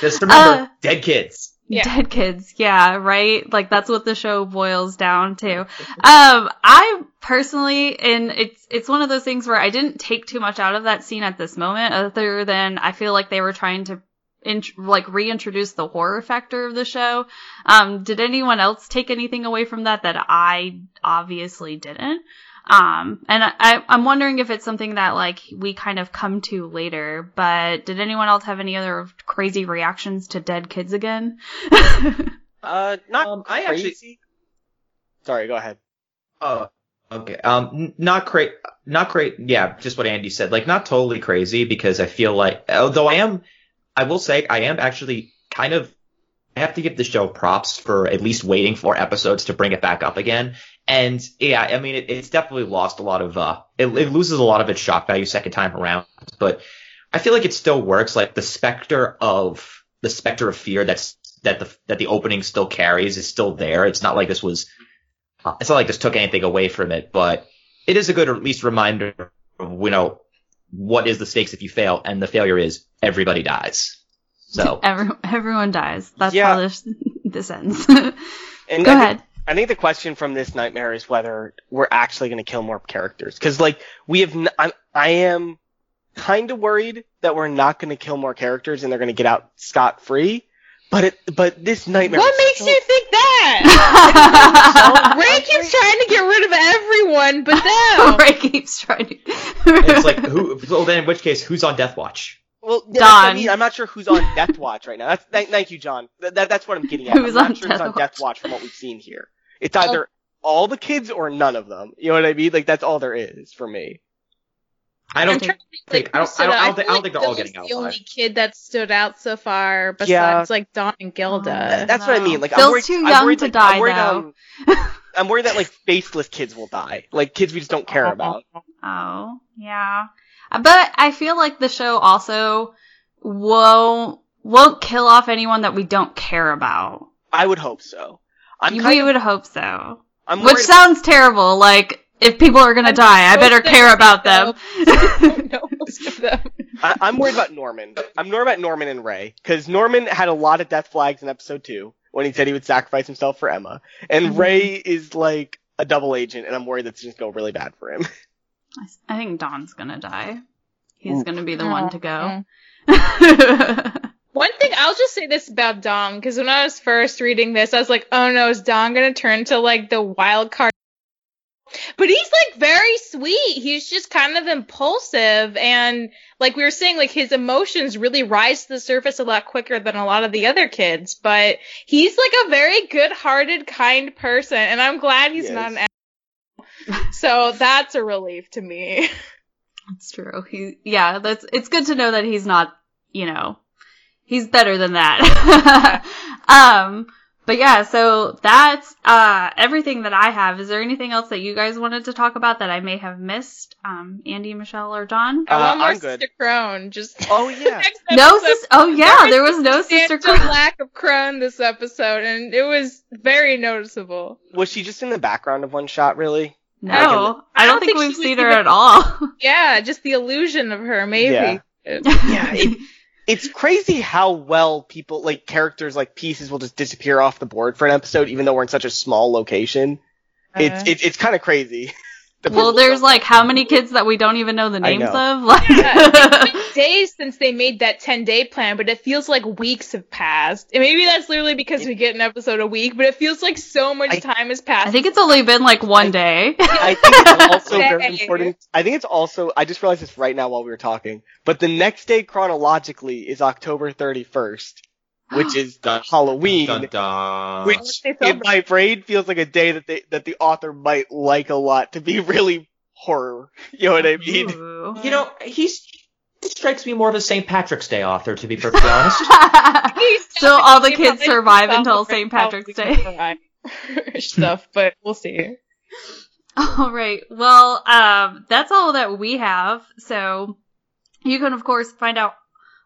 Just remember, uh, dead kids. Yeah. Dead kids, yeah, right? Like, that's what the show boils down to. Um, I personally, and it's it's one of those things where I didn't take too much out of that scene at this moment, other than I feel like they were trying to in, like reintroduce the horror factor of the show. Um, did anyone else take anything away from that that I obviously didn't? Um, and I, I, I'm wondering if it's something that like we kind of come to later, but did anyone else have any other crazy reactions to dead kids again? uh, not um, I crazy. actually. Sorry, go ahead. Oh, okay. Um, not cra- not cra- yeah, just what Andy said. Like, not totally crazy, because I feel like, although I am, I will say I am actually kind of. I have to give the show props for at least waiting for episodes to bring it back up again. And yeah, I mean, it, it's definitely lost a lot of, uh, it, it loses a lot of its shock value second time around, but I feel like it still works. Like the specter of, the specter of fear that's, that the, that the opening still carries is still there. It's not like this was, uh, it's not like this took anything away from it, but it is a good, at least reminder of, you know, what is the stakes if you fail? And the failure is everybody dies. So Every, everyone dies. That's yeah. how this, this ends. and Go I ahead. Think, I think the question from this nightmare is whether we're actually going to kill more characters. Because like we have, n- I'm, I am kind of worried that we're not going to kill more characters and they're going to get out scot free. But it, but this nightmare. What makes so- you think that? Ray keeps trying to get rid of everyone, but no. Ray keeps trying. To- it's like who? Well, then in which case, who's on Death Watch? Well, Don. I mean, I'm not sure who's on Death Watch right now. That's, th- thank you, John. Th- that, that's what I'm getting at. Who's I'm not on sure Death who's on Watch? Death Watch from what we've seen here. It's either all the kids or none of them. You know what I mean? Like, that's all there is for me. I don't think they're all getting out. The only kid that stood out so far besides, yeah. like, Don and Gilda. Oh, that's no. what I mean. Like, Phil's I'm worried, too young I'm worried, to like, die, I'm worried, though. Um, I'm worried that, like, faceless kids will die. Like, kids we just don't care oh. about. Oh, yeah. But I feel like the show also won't, won't kill off anyone that we don't care about. I would hope so. I'm we of, would hope so. I'm Which sounds about- terrible. Like, if people are going to die, I better care about them. I- I'm worried about Norman. I'm worried about Norman and Ray. Because Norman had a lot of death flags in episode two when he said he would sacrifice himself for Emma. And mm-hmm. Ray is like a double agent, and I'm worried that's going to go really bad for him. I think Don's gonna die. He's gonna be the one to go. One thing, I'll just say this about Don, because when I was first reading this, I was like, oh no, is Don gonna turn to, like, the wild card? But he's, like, very sweet. He's just kind of impulsive, and, like we were saying, like, his emotions really rise to the surface a lot quicker than a lot of the other kids, but he's, like, a very good-hearted, kind person, and I'm glad he's yes. not an asshole. So that's a relief to me. That's true. He, yeah, that's. It's good to know that he's not, you know, he's better than that. um, but yeah, so that's uh everything that I have. Is there anything else that you guys wanted to talk about that I may have missed? Um, Andy, Michelle, or Don? Uh, One more I'm Sister good. Crone. Just oh yeah, no sis- Oh yeah, there was no Sister Crone. Lack of Crone this episode, and it was very noticeable. Was she just in the background of one shot, really? No, I don't, I don't think, think we've seen her even, at all. Yeah, just the illusion of her, maybe. Yeah, yeah it, it's crazy how well people, like, characters, like, pieces will just disappear off the board for an episode, even though we're in such a small location. Uh, it's it, it's kind of crazy. The well, there's, like, how many kids that we don't even know the names know. of? Like, yeah, it's been days since they made that ten-day plan, but it feels like weeks have passed. And maybe that's literally because it, we get an episode a week, but it feels like so much I, time has passed. I think it's only been, like, one I, day. I think it's also very important. I think it's also, I just realized this right now while we were talking, but the next day chronologically is October thirty-first. Which is dun, Halloween, dun, dun, dun. Which in my brain feels like a day that they, that the author might like a lot to be really horror. You know what I mean? Ooh. You know, he's he strikes me more of a Saint Patrick's Day author, to be perfectly honest. So all the kids survive until Saint Patrick's Day. Stuff, but we'll see. All right. Well, um, that's all that we have. So you can, of course, find out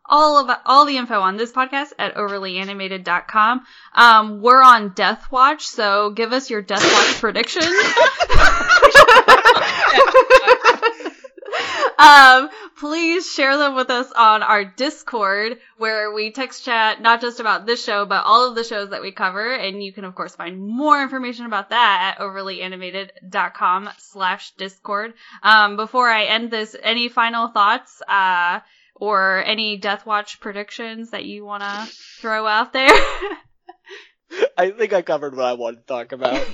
all of all the info on this podcast at overly animated dot com. Um, we're on Death Watch, so give us your Death Watch predictions. Um, please share them with us on our Discord, where we text chat not just about this show, but all of the shows that we cover. And you can, of course, find more information about that at overly animated dot com slash Discord. Um, before I end this, any final thoughts, uh, or any Death Watch predictions that you want to throw out there? I think I covered what I wanted to talk about.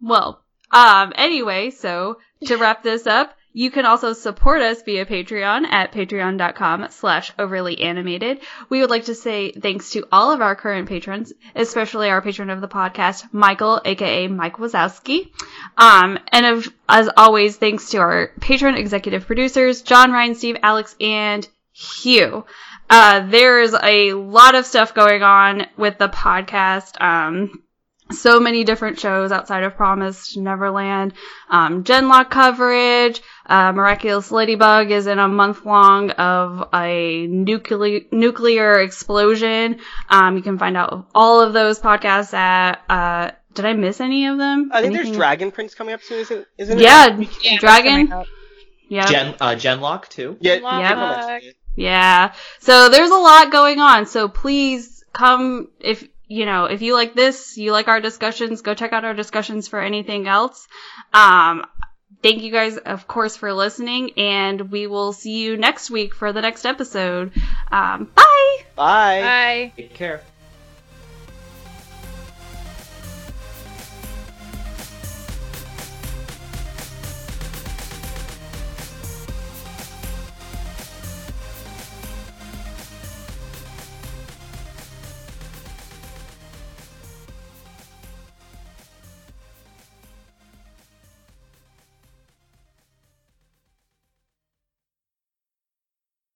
Well, um, anyway, so... to wrap this up, you can also support us via Patreon at patreon dot com slash overly animated. We would like to say thanks to all of our current patrons, especially our patron of the podcast, Michael, aka Mike Wazowski. Um, and of, as always, thanks to our patron executive producers, John, Ryan, Steve, Alex, and Hugh. Uh, there is a lot of stuff going on with the podcast. Um, So many different shows outside of Promised Neverland, um, Genlock coverage, uh, Miraculous Ladybug is in a month long of a nuclear, nuclear explosion. Um, you can find out all of those podcasts at, uh, did I miss any of them? I think Anything? There's Dragon Prince coming up soon, isn't, isn't yeah, it? Yeah, Dragon. Yeah. Gen, uh, Genlock too. Yeah. Genlock. Yeah. yeah. So there's a lot going on. So please come if, You know, if you like this, you like our discussions, go check out our discussions for anything else. Um, thank you guys, of course, for listening, and we will see you next week for the next episode. Um, bye! Bye! Bye! Take care.